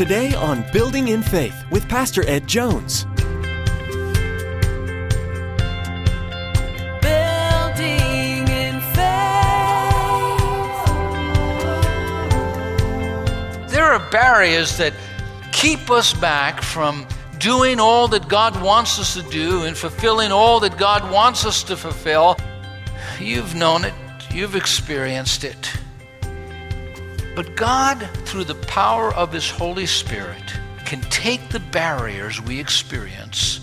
Today on Building in Faith with Pastor Ed Jones. Building in faith. There are barriers that keep us back from doing all that God wants us to do and fulfilling all that God wants us to fulfill. You've known it. You've experienced it. But God, through the power of His Holy Spirit, can take the barriers we experience,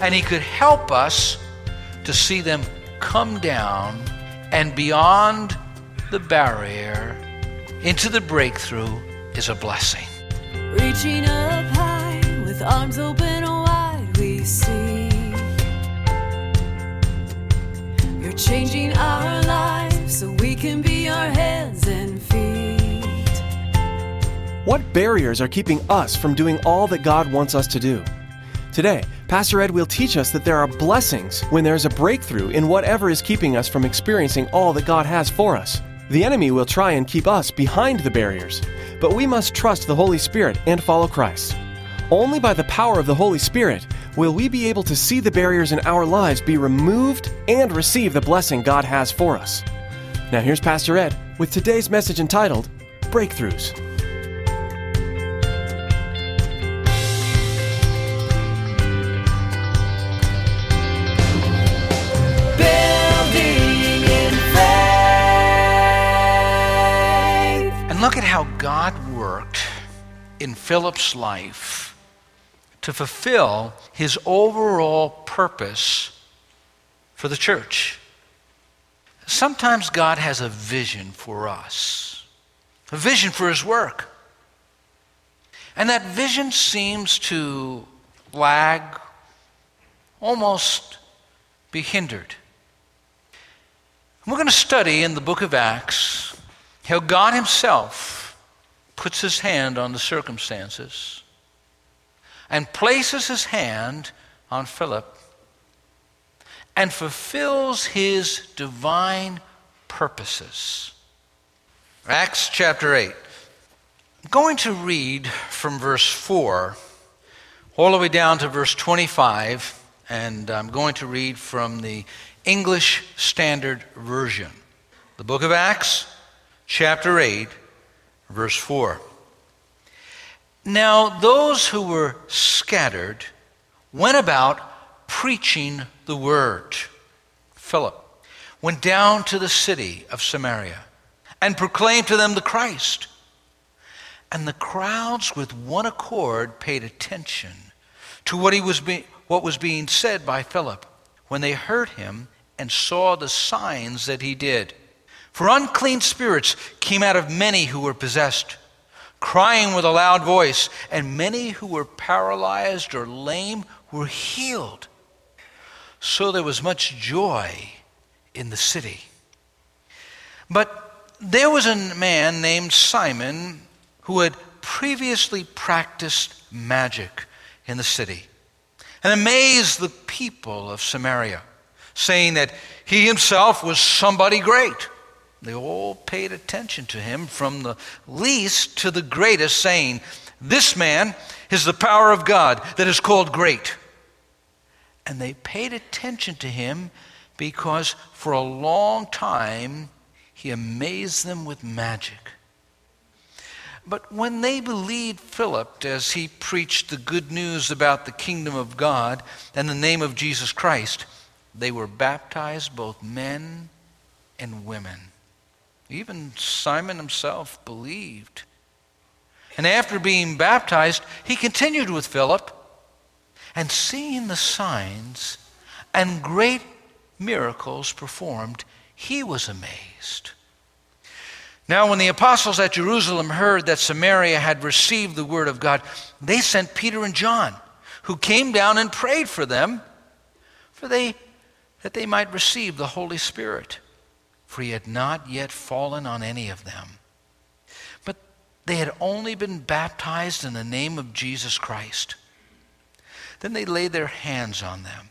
and He could help us to see them come down and beyond the barrier into the breakthrough is a blessing. Reaching up high with arms open wide, we see You're changing our lives so we can be our hands and feet. What barriers are keeping us from doing all that God wants us to do? Today, Pastor Ed will teach us that there are blessings when there's a breakthrough in whatever is keeping us from experiencing all that God has for us. The enemy will try and keep us behind the barriers, but we must trust the Holy Spirit and follow Christ. Only by the power of the Holy Spirit will we be able to see the barriers in our lives be removed and receive the blessing God has for us. Now here's Pastor Ed with today's message entitled, Breakthroughs. Look at how God worked in Philip's life to fulfill his overall purpose for the church. Sometimes God has a vision for us, a vision for his work. And that vision seems to lag, almost be hindered. We're going to study in the book of Acts how God himself puts his hand on the circumstances and places his hand on Philip and fulfills his divine purposes. Acts chapter 8. I'm going to read from verse 4 all the way down to verse 25, and I'm going to read from the English Standard Version. The book of Acts, chapter 8, verse 4. Now those who were scattered went about preaching the word. Philip went down to the city of Samaria and proclaimed to them the Christ. And the crowds with one accord paid attention to what was being said by Philip when they heard him and saw the signs that he did. For unclean spirits came out of many who were possessed, crying with a loud voice, and many who were paralyzed or lame were healed. So there was much joy in the city. But there was a man named Simon who had previously practiced magic in the city and amazed the people of Samaria, saying that he himself was somebody great. They all paid attention to him, from the least to the greatest, saying, "This man is the power of God that is called great." And they paid attention to him because for a long time he amazed them with magic. But when they believed Philip as he preached the good news about the kingdom of God and the name of Jesus Christ, they were baptized, both men and women. Even Simon himself believed. And after being baptized, he continued with Philip, and seeing the signs and great miracles performed, he was amazed. Now when the apostles at Jerusalem heard that Samaria had received the word of God, they sent Peter and John, who came down and prayed for them, that they might receive the Holy Spirit. For he had not yet fallen on any of them, but they had only been baptized in the name of Jesus Christ. Then they laid their hands on them,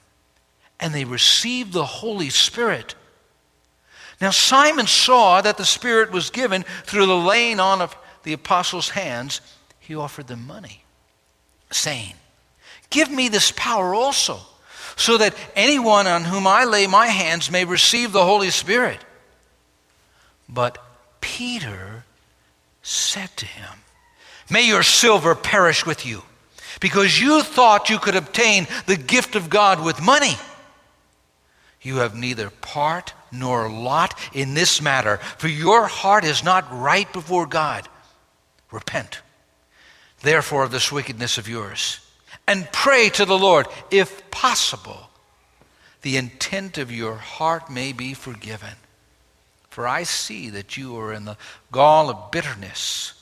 and they received the Holy Spirit. Now Simon saw that the Spirit was given through the laying on of the apostles' hands. he offered them money, saying, "Give me this power also, so that anyone on whom I lay my hands may receive the Holy Spirit." But Peter said to him, "May your silver perish with you, because you thought you could obtain the gift of God with money. You have neither part nor lot in this matter, for your heart is not right before God. Repent, therefore, of this wickedness of yours, and pray to the Lord, if possible, the intent of your heart may be forgiven. For I see that you are in the gall of bitterness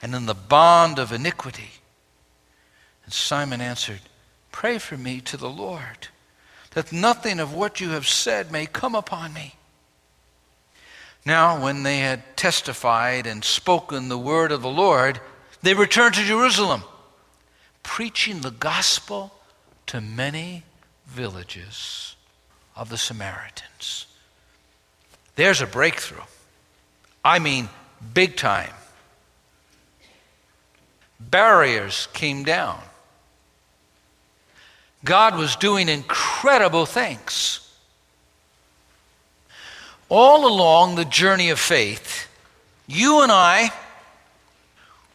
and in the bond of iniquity." And Simon answered, "Pray for me to the Lord, that nothing of what you have said may come upon me." Now when they had testified and spoken the word of the Lord, they returned to Jerusalem, preaching the gospel to many villages of the Samaritans. There's a breakthrough. I mean, big time. Barriers came down. God was doing incredible things. All along the journey of faith, you and I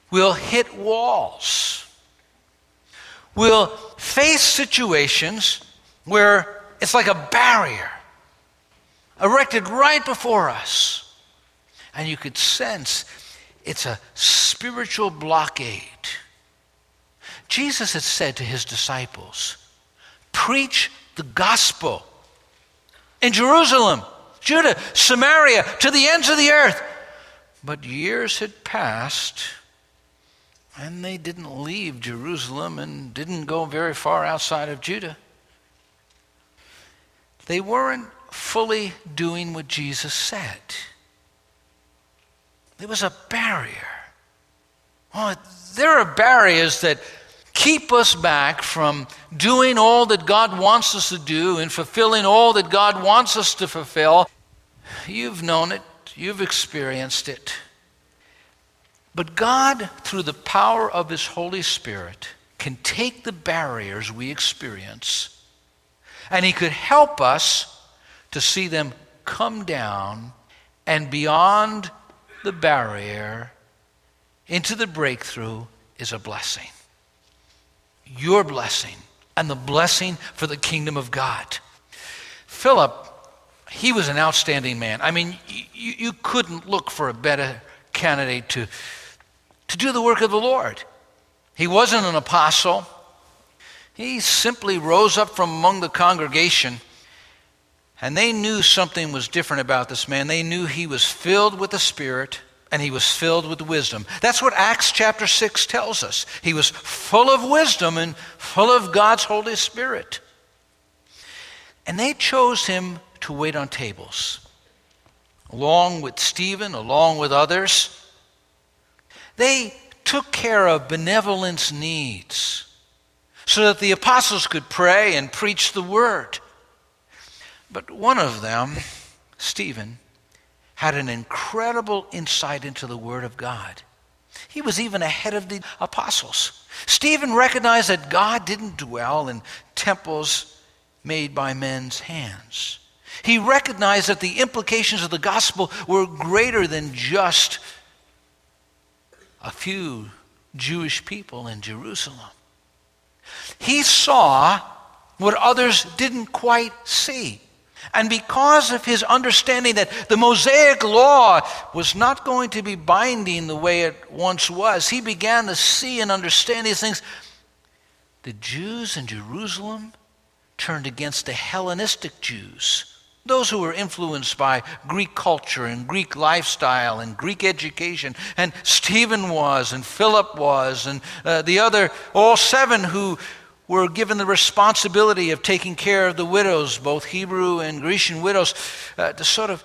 will hit walls. We'll face situations where it's like a barrier erected right before us. And you could sense it's a spiritual blockade. Jesus had said to his disciples, "Preach the gospel in Jerusalem, Judah, Samaria, to the ends of the earth." But years had passed, and they didn't leave Jerusalem and didn't go very far outside of Judah. They weren't fully doing what Jesus said. There was a barrier. Oh, there are barriers that keep us back from doing all that God wants us to do and fulfilling all that God wants us to fulfill. You've known it. You've experienced it. But God, through the power of His Holy Spirit, can take the barriers we experience, and He could help us to see them come down and beyond the barrier into the breakthrough is a blessing. Your blessing and the blessing for the kingdom of God. Philip, he was an outstanding man. I mean, you couldn't look for a better candidate to do the work of the Lord. He wasn't an apostle. He simply rose up from among the congregation, and they knew something was different about this man. They knew he was filled with the Spirit, and he was filled with wisdom. That's what Acts chapter 6 tells us. He was full of wisdom and full of God's Holy Spirit. And they chose him to wait on tables, along with Stephen, along with others. They took care of benevolence needs so that the apostles could pray and preach the word. But one of them, Stephen, had an incredible insight into the Word of God. He was even ahead of the apostles. Stephen recognized that God didn't dwell in temples made by men's hands. He recognized that the implications of the gospel were greater than just a few Jewish people in Jerusalem. He saw what others didn't quite see. And because of his understanding that the Mosaic law was not going to be binding the way it once was, he began to see and understand these things. The Jews in Jerusalem turned against the Hellenistic Jews, those who were influenced by Greek culture and Greek lifestyle and Greek education. And Stephen was, and Philip was, and the other, all seven who were given the responsibility of taking care of the widows, both Hebrew and Grecian widows, to sort of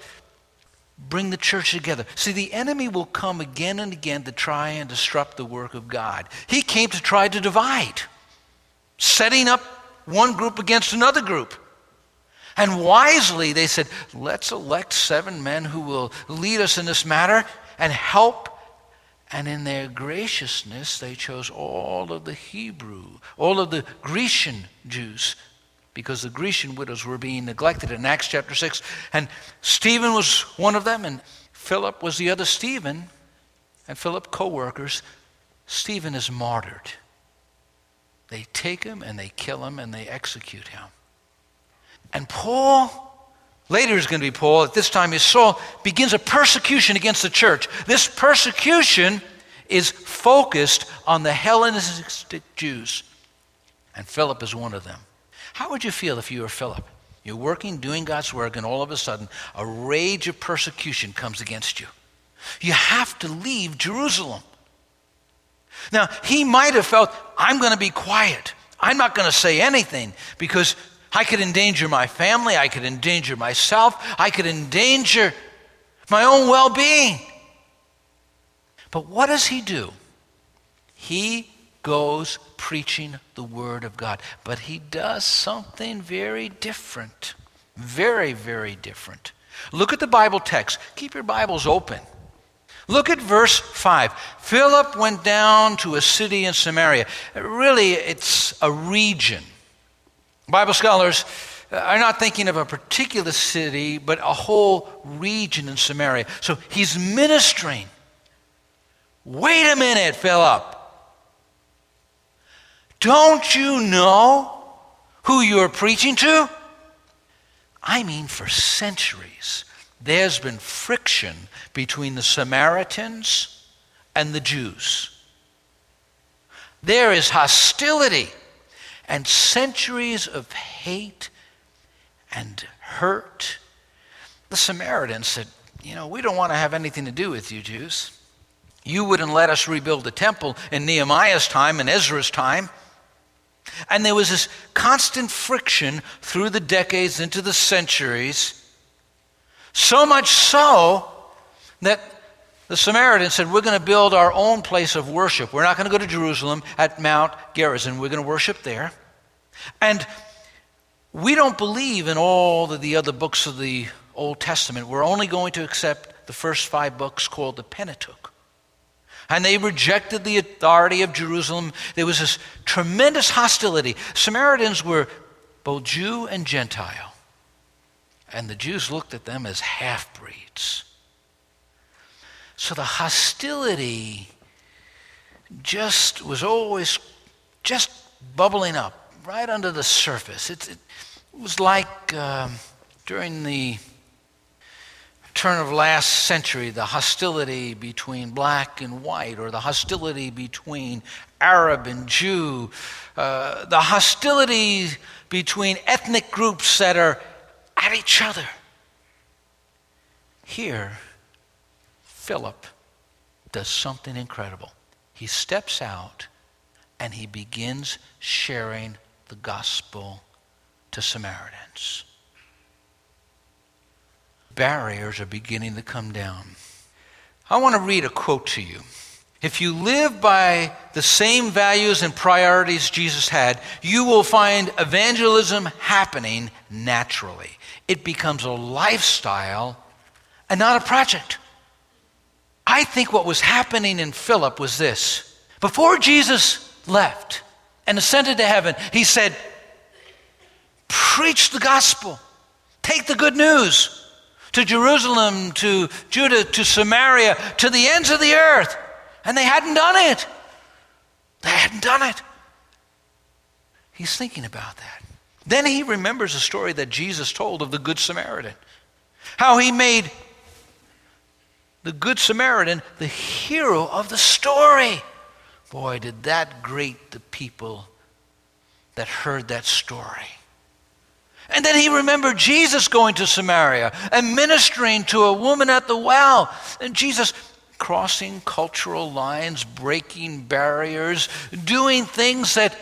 bring the church together. See, the enemy will come again and again to try and disrupt the work of God. He came to try to divide, setting up one group against another group. And wisely they said, "Let's elect seven men who will lead us in this matter and help And in their graciousness, they chose all of the Hebrew, all of the Grecian Jews, because the Grecian widows were being neglected in Acts chapter 6. And Stephen was one of them, and Philip was the other Stephen, and Philip co-workers. Stephen is martyred. They take him, and they kill him, and they execute him. And Paul... later is going to be Paul. At this time, Saul begins a persecution against the church. This persecution is focused on the Hellenistic Jews, and Philip is one of them. How would you feel if you were Philip? You're working, doing God's work, and all of a sudden, a rage of persecution comes against you. You have to leave Jerusalem. Now, he might have felt, I'm going to be quiet. I'm not going to say anything because I could endanger my family, I could endanger myself, I could endanger my own well-being. But what does he do? He goes preaching the word of God. But he does something very different. Very, very different. Look at the Bible text. Keep your Bibles open. Look at verse 5. Philip went down to a city in Samaria. Really, it's a region. Bible scholars are not thinking of a particular city, but a whole region in Samaria. So he's ministering. Wait a minute, Philip. Don't you know who you're preaching to? I mean, for centuries, there's been friction between the Samaritans and the Jews. There is hostility. And centuries of hate and hurt. The Samaritans said, you know, we don't want to have anything to do with you Jews. You wouldn't let us rebuild the temple in Nehemiah's time and Ezra's time. And there was this constant friction through the decades into the centuries. So much so that the Samaritans said, we're going to build our own place of worship. We're not going to go to Jerusalem at Mount Gerizim. We're going to worship there. And we don't believe in all of the other books of the Old Testament. We're only going to accept the first 5 books called the Pentateuch. And they rejected the authority of Jerusalem. There was this tremendous hostility. Samaritans were both Jew and Gentile. And the Jews looked at them as half-breeds. So the hostility just was always just bubbling up right under the surface. It was like during the turn of last century, the hostility between black and white, or the hostility between Arab and Jew, the hostility between ethnic groups that are at each other. Here, Philip does something incredible. He steps out and he begins sharing the gospel to Samaritans. Barriers are beginning to come down. I want to read a quote to you. If you live by the same values and priorities Jesus had, you will find evangelism happening naturally. It becomes a lifestyle and not a project. I think what was happening in Philip was this. Before Jesus left and ascended to heaven, he said, preach the gospel. Take the good news to Jerusalem, to Judah, to Samaria, to the ends of the earth. And they hadn't done it. He's thinking about that. Then he remembers a story that Jesus told of the Good Samaritan, how he made the Good Samaritan the hero of the story. Boy, did that grate the people that heard that story. And then he remembered Jesus going to Samaria and ministering to a woman at the well. And Jesus crossing cultural lines, breaking barriers, doing things that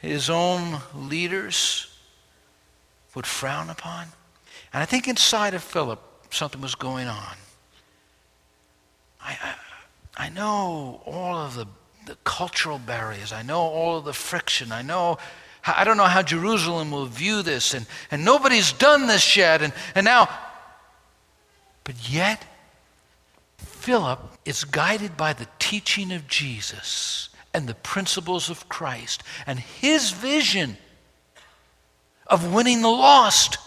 his own leaders would frown upon. And I think inside of Philip, something was going on. I know all of the cultural barriers. I know all of the friction. I don't know how Jerusalem will view this. And nobody's done this yet. And now, but yet, Philip is guided by the teaching of Jesus and the principles of Christ and his vision of winning the lost.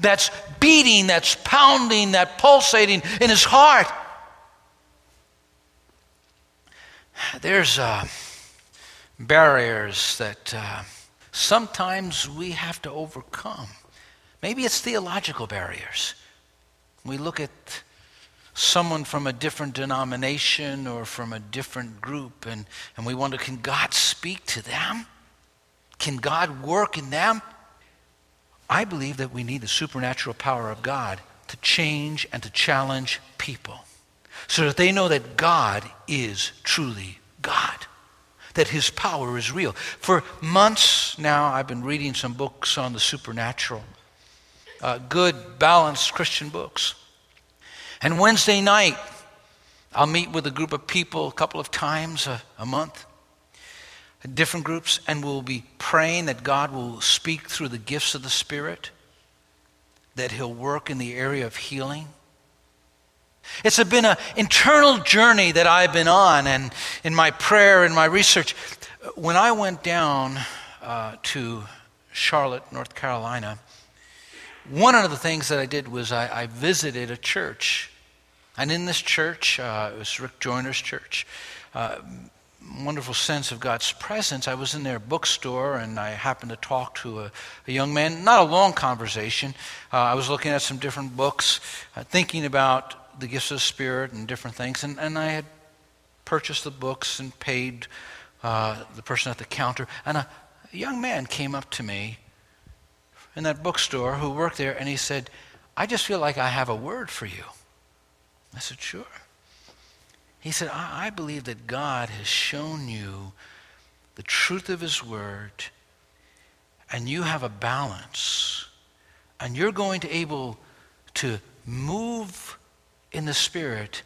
That's beating, that's pounding, that pulsating in his heart. There's barriers that sometimes we have to overcome. Maybe it's theological barriers. We look at someone from a different denomination or from a different group and we wonder, can God speak to them? Can God work in them? I believe that we need the supernatural power of God to change and to challenge people so that they know that God is truly God, that his power is real. For months now, I've been reading some books on the supernatural, good, balanced Christian books. And Wednesday night, I'll meet with a group of people a couple of times a month, different groups, and we'll be praying that God will speak through the gifts of the Spirit, that he'll work in the area of healing. It's been an internal journey that I've been on, and in my prayer and my research. When I went down to Charlotte, North Carolina, one of the things that I did was I visited a church. And in this church, it was Rick Joyner's church, wonderful sense of God's presence. I was in their bookstore and I happened to talk to a young man, not a long conversation. I was looking at some different books, thinking about the gifts of the Spirit and different things. And I had purchased the books and paid the person at the counter. And a young man came up to me in that bookstore who worked there and he said, "I just feel like I have a word for you." I said, "Sure." He said, I believe that God has shown you the truth of his word and you have a balance and you're going to able to move in the Spirit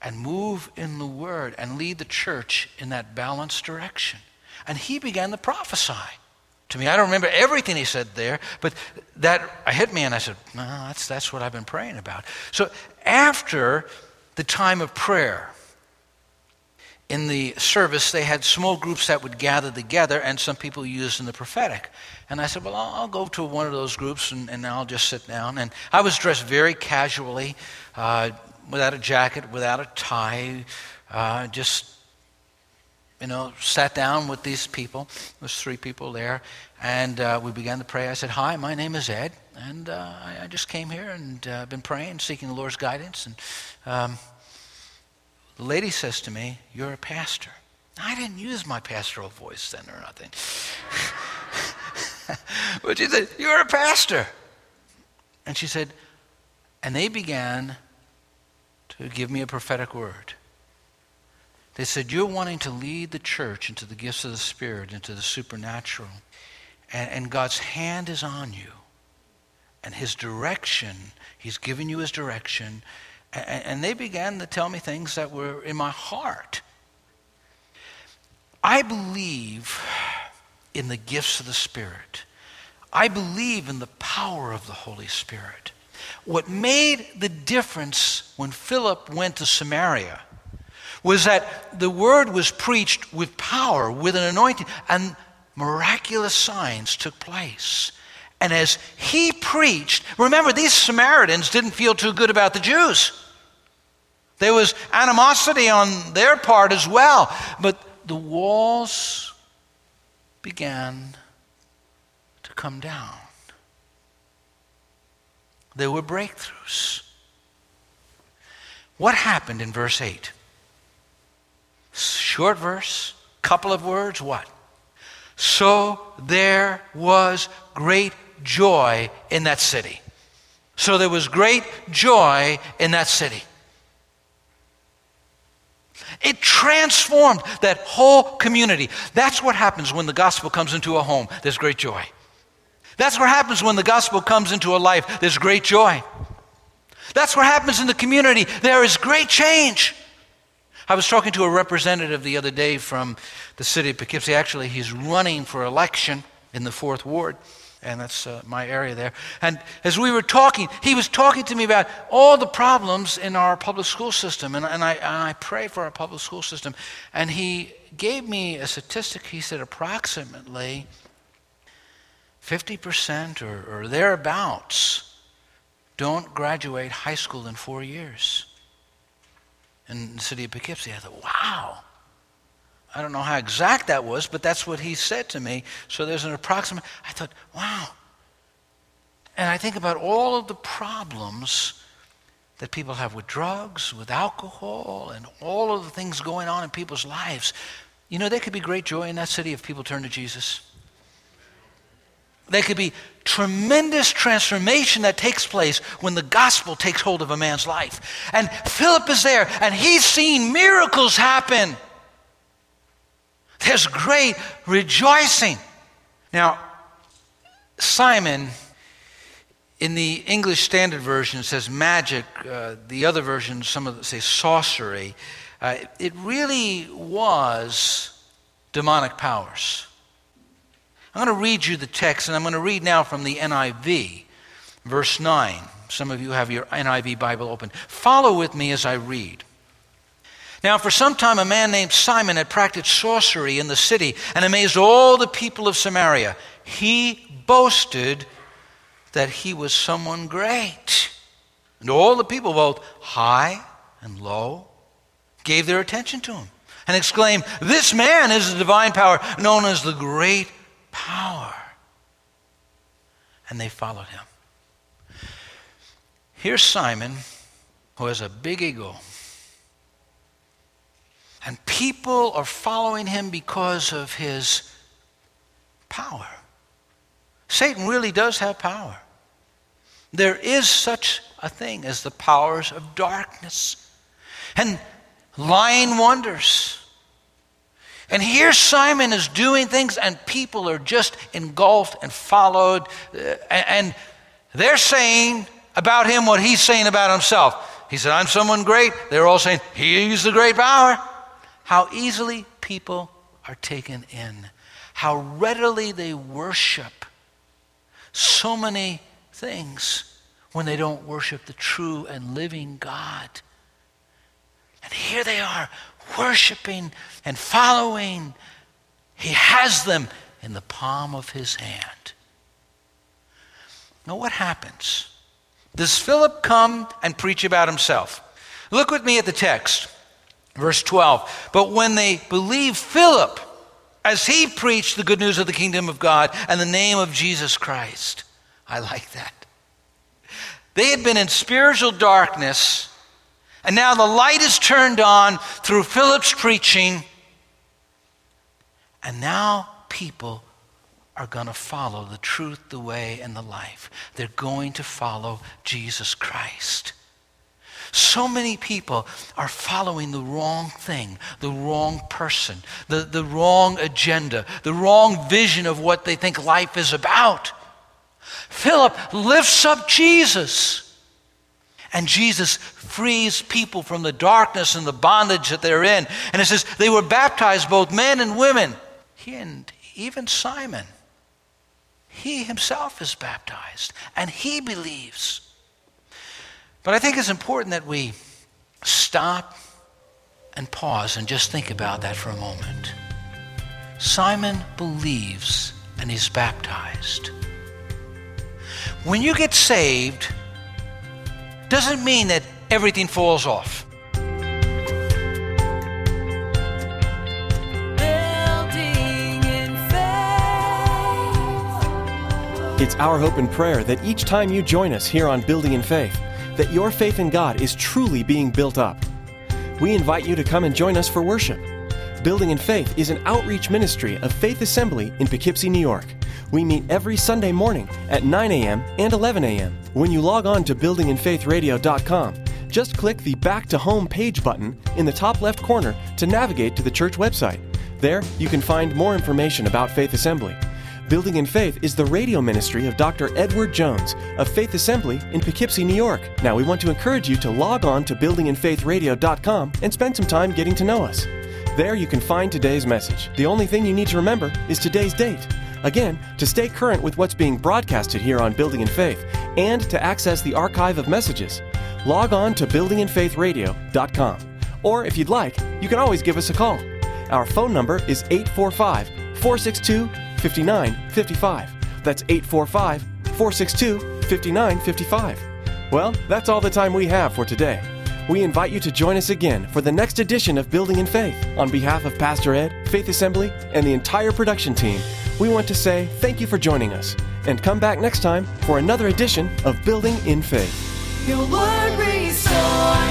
and move in the word and lead the church in that balanced direction." And he began to prophesy to me. I don't remember everything he said there, but that hit me and I said, no, that's what I've been praying about. So after the time of prayer, in the service, they had small groups that would gather together and some people used in the prophetic. And I said, well, I'll go to one of those groups and I'll just sit down. And I was dressed very casually, without a jacket, without a tie, just, sat down with these people. There's three people there. And we began to pray. I said, "Hi, my name is Ed. And I just came here and I've been praying, seeking the Lord's guidance." And the lady says to me, "You're a pastor." I didn't use my pastoral voice then or nothing. But she said, "You're a pastor." And she said, and they began to give me a prophetic word. They said, "You're wanting to lead the church into the gifts of the Spirit, into the supernatural. And God's hand is on you. And his direction, he's given you his direction." And they began to tell me things that were in my heart. I believe in the gifts of the Spirit. I believe in the power of the Holy Spirit. What made the difference when Philip went to Samaria was that the word was preached with power, with an anointing, and miraculous signs took place. And as he preached, remember, these Samaritans didn't feel too good about the Jews. There was animosity on their part as well. But the walls began to come down. There were breakthroughs. What happened in verse 8? Short verse, couple of words, what? So there was great joy in that city. So there was great joy in that city. It transformed that whole community. That's what happens when the gospel comes into a home. There's great joy. That's what happens when the gospel comes into a life. There's great joy. That's what happens in the community. There is great change. I was talking to a representative the other day from the city of Poughkeepsie. Actually, he's running for election in the 4th Ward. and that's my area there. And as we were talking, he was talking to me about all the problems in our public school system, and I pray for our public school system. And he gave me a statistic. He said approximately 50% or thereabouts don't graduate high school in 4 years in the city of Poughkeepsie. I thought, wow. I don't know how exact that was, but that's what he said to me. So there's an approximate. I thought, wow. And I think about all of the problems that people have with drugs, with alcohol, and all of the things going on in people's lives. You know, there could be great joy in that city if people turn to Jesus. There could be tremendous transformation that takes place when the gospel takes hold of a man's life. And Philip is there, and he's seen miracles happen. There's great rejoicing. Now, Simon, in the English Standard Version, says magic. The other version, some of them say sorcery. It really was demonic powers. I'm going to read you the text, and I'm going to read now from the NIV, verse 9. Some of you have your NIV Bible open. Follow with me as I read. Now, for some time, a man named Simon had practiced sorcery in the city and amazed all the people of Samaria. He boasted that he was someone great. And all the people, both high and low, gave their attention to him and exclaimed, "This man is the divine power known as the great power." And they followed him. Here's Simon, who has a big ego. And people are following him because of his power. Satan really does have power. There is such a thing as the powers of darkness and lying wonders. And here Simon is doing things, and people are just engulfed and followed. And they're saying about him what he's saying about himself. He said, "I'm someone great." They're all saying, "He's the great power." How easily people are taken in. How readily they worship so many things when they don't worship the true and living God. And here they are worshiping and following. He has them in the palm of his hand. Now what happens? Does Philip come and preach about himself? Look with me at the text. Verse 12, but when they believed Philip, as he preached the good news of the kingdom of God and the name of Jesus Christ. I like that. They had been in spiritual darkness, and now the light is turned on through Philip's preaching, and now people are going to follow the truth, the way, and the life. They're going to follow Jesus Christ. So many people are following the wrong thing, the wrong person, the wrong agenda, the wrong vision of what they think life is about. Philip lifts up Jesus, and Jesus frees people from the darkness and the bondage that they're in. And it says they were baptized, both men and women. And even Simon, he himself is baptized, and he believes. But I think it's important that we stop and pause and just think about that for a moment. Simon believes and he's baptized. When you get saved, doesn't mean that everything falls off. It's our hope and prayer that each time you join us here on Building in Faith, that your faith in God is truly being built up. We invite you to come and join us for worship. Building in Faith is an outreach ministry of Faith Assembly in Poughkeepsie, New York. We meet every Sunday morning at 9 a.m. and 11 a.m. When you log on to buildinginfaithradio.com, just click the Back to Home page button in the top left corner to navigate to the church website. There, you can find more information about Faith Assembly. Building in Faith is the radio ministry of Dr. Edward Jones of Faith Assembly in Poughkeepsie, New York. Now, we want to encourage you to log on to buildinginfaithradio.com and spend some time getting to know us. There you can find today's message. The only thing you need to remember is today's date. Again, to stay current with what's being broadcasted here on Building in Faith and to access the archive of messages, log on to buildinginfaithradio.com. Or if you'd like, you can always give us a call. Our phone number is 845-462-5955. That's 845-462-5955. Well, that's all the time we have for today. We invite you to join us again for the next edition of Building in Faith. On behalf of Pastor Ed, Faith Assembly, and the entire production team, we want to say thank you for joining us, and come back next time for another edition of Building in Faith. Your word restores.